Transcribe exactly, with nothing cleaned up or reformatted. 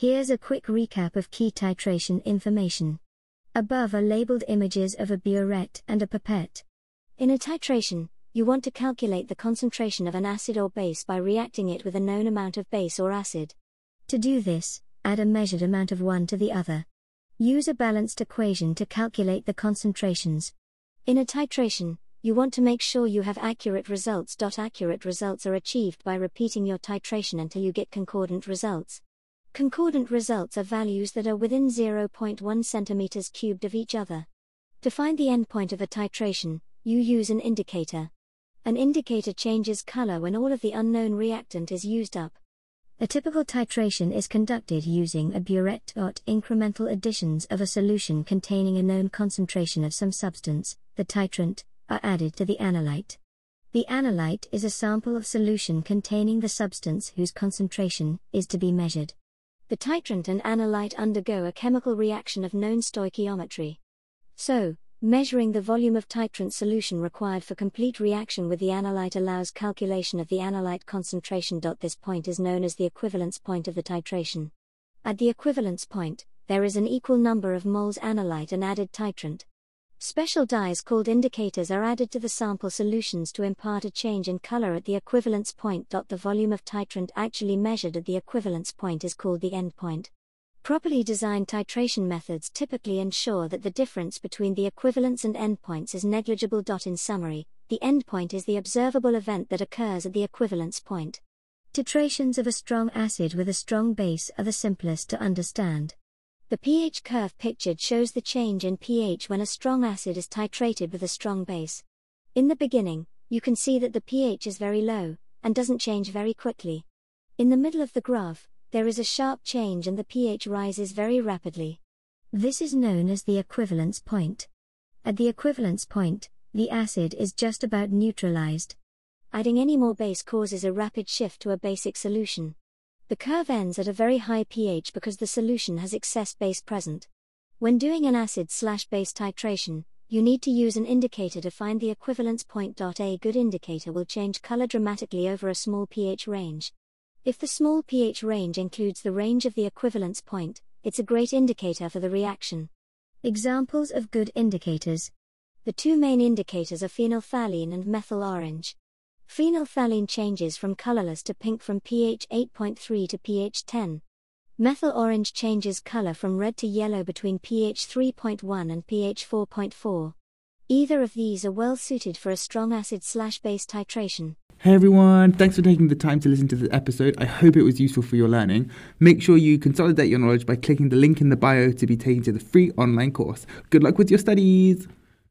Here's a quick recap of key titration information. Above are labeled images of a burette and a pipette. In a titration, you want to calculate the concentration of an acid or base by reacting it with a known amount of base or acid. To do this, add a measured amount of one to the other. Use a balanced equation to calculate the concentrations. In a titration, you want to make sure you have accurate results. Accurate results are achieved by repeating your titration until you get concordant results. Concordant results are values that are within zero point one centimeters cubed of each other. To find the endpoint of a titration, you use an indicator. An indicator changes color when all of the unknown reactant is used up. A typical titration is conducted using a burette. Incremental additions of a solution containing a known concentration of some substance, the titrant, are added to the analyte. The analyte is a sample of solution containing the substance whose concentration is to be measured. The titrant and analyte undergo a chemical reaction of known stoichiometry. So, measuring the volume of titrant solution required for complete reaction with the analyte allows calculation of the analyte concentration. This point is known as the equivalence point of the titration. At the equivalence point, there is an equal number of moles analyte and added titrant. Special dyes called indicators are added to the sample solutions to impart a change in color at the equivalence point. The volume of titrant actually measured at the equivalence point is called the endpoint. Properly designed titration methods typically ensure that the difference between the equivalence and endpoints is negligible. In summary, the endpoint is the observable event that occurs at the equivalence point. Titrations of a strong acid with a strong base are the simplest to understand. The pH curve pictured shows the change in pH when a strong acid is titrated with a strong base. In the beginning, you can see that the pH is very low, and doesn't change very quickly. In the middle of the graph, there is a sharp change and the pH rises very rapidly. This is known as the equivalence point. At the equivalence point, the acid is just about neutralized. Adding any more base causes a rapid shift to a basic solution. The curve ends at a very high pH because the solution has excess base present. When doing an acid-slash-base titration, you need to use an indicator to find the equivalence point. A good indicator will change color dramatically over a small pH range. If the small pH range includes the range of the equivalence point, it's a great indicator for the reaction. Examples of good indicators. The two main indicators are phenolphthalein and methyl orange. Phenolphthalein changes from colorless to pink from pH eight point three to pH ten. Methyl orange changes color from red to yellow between pH three point one and pH four point four. Either of these are well suited for a strong acid-slash-base titration. Hey everyone, thanks for taking the time to listen to this episode. I hope it was useful for your learning. Make sure you consolidate your knowledge by clicking the link in the bio to be taken to the free online course. Good luck with your studies!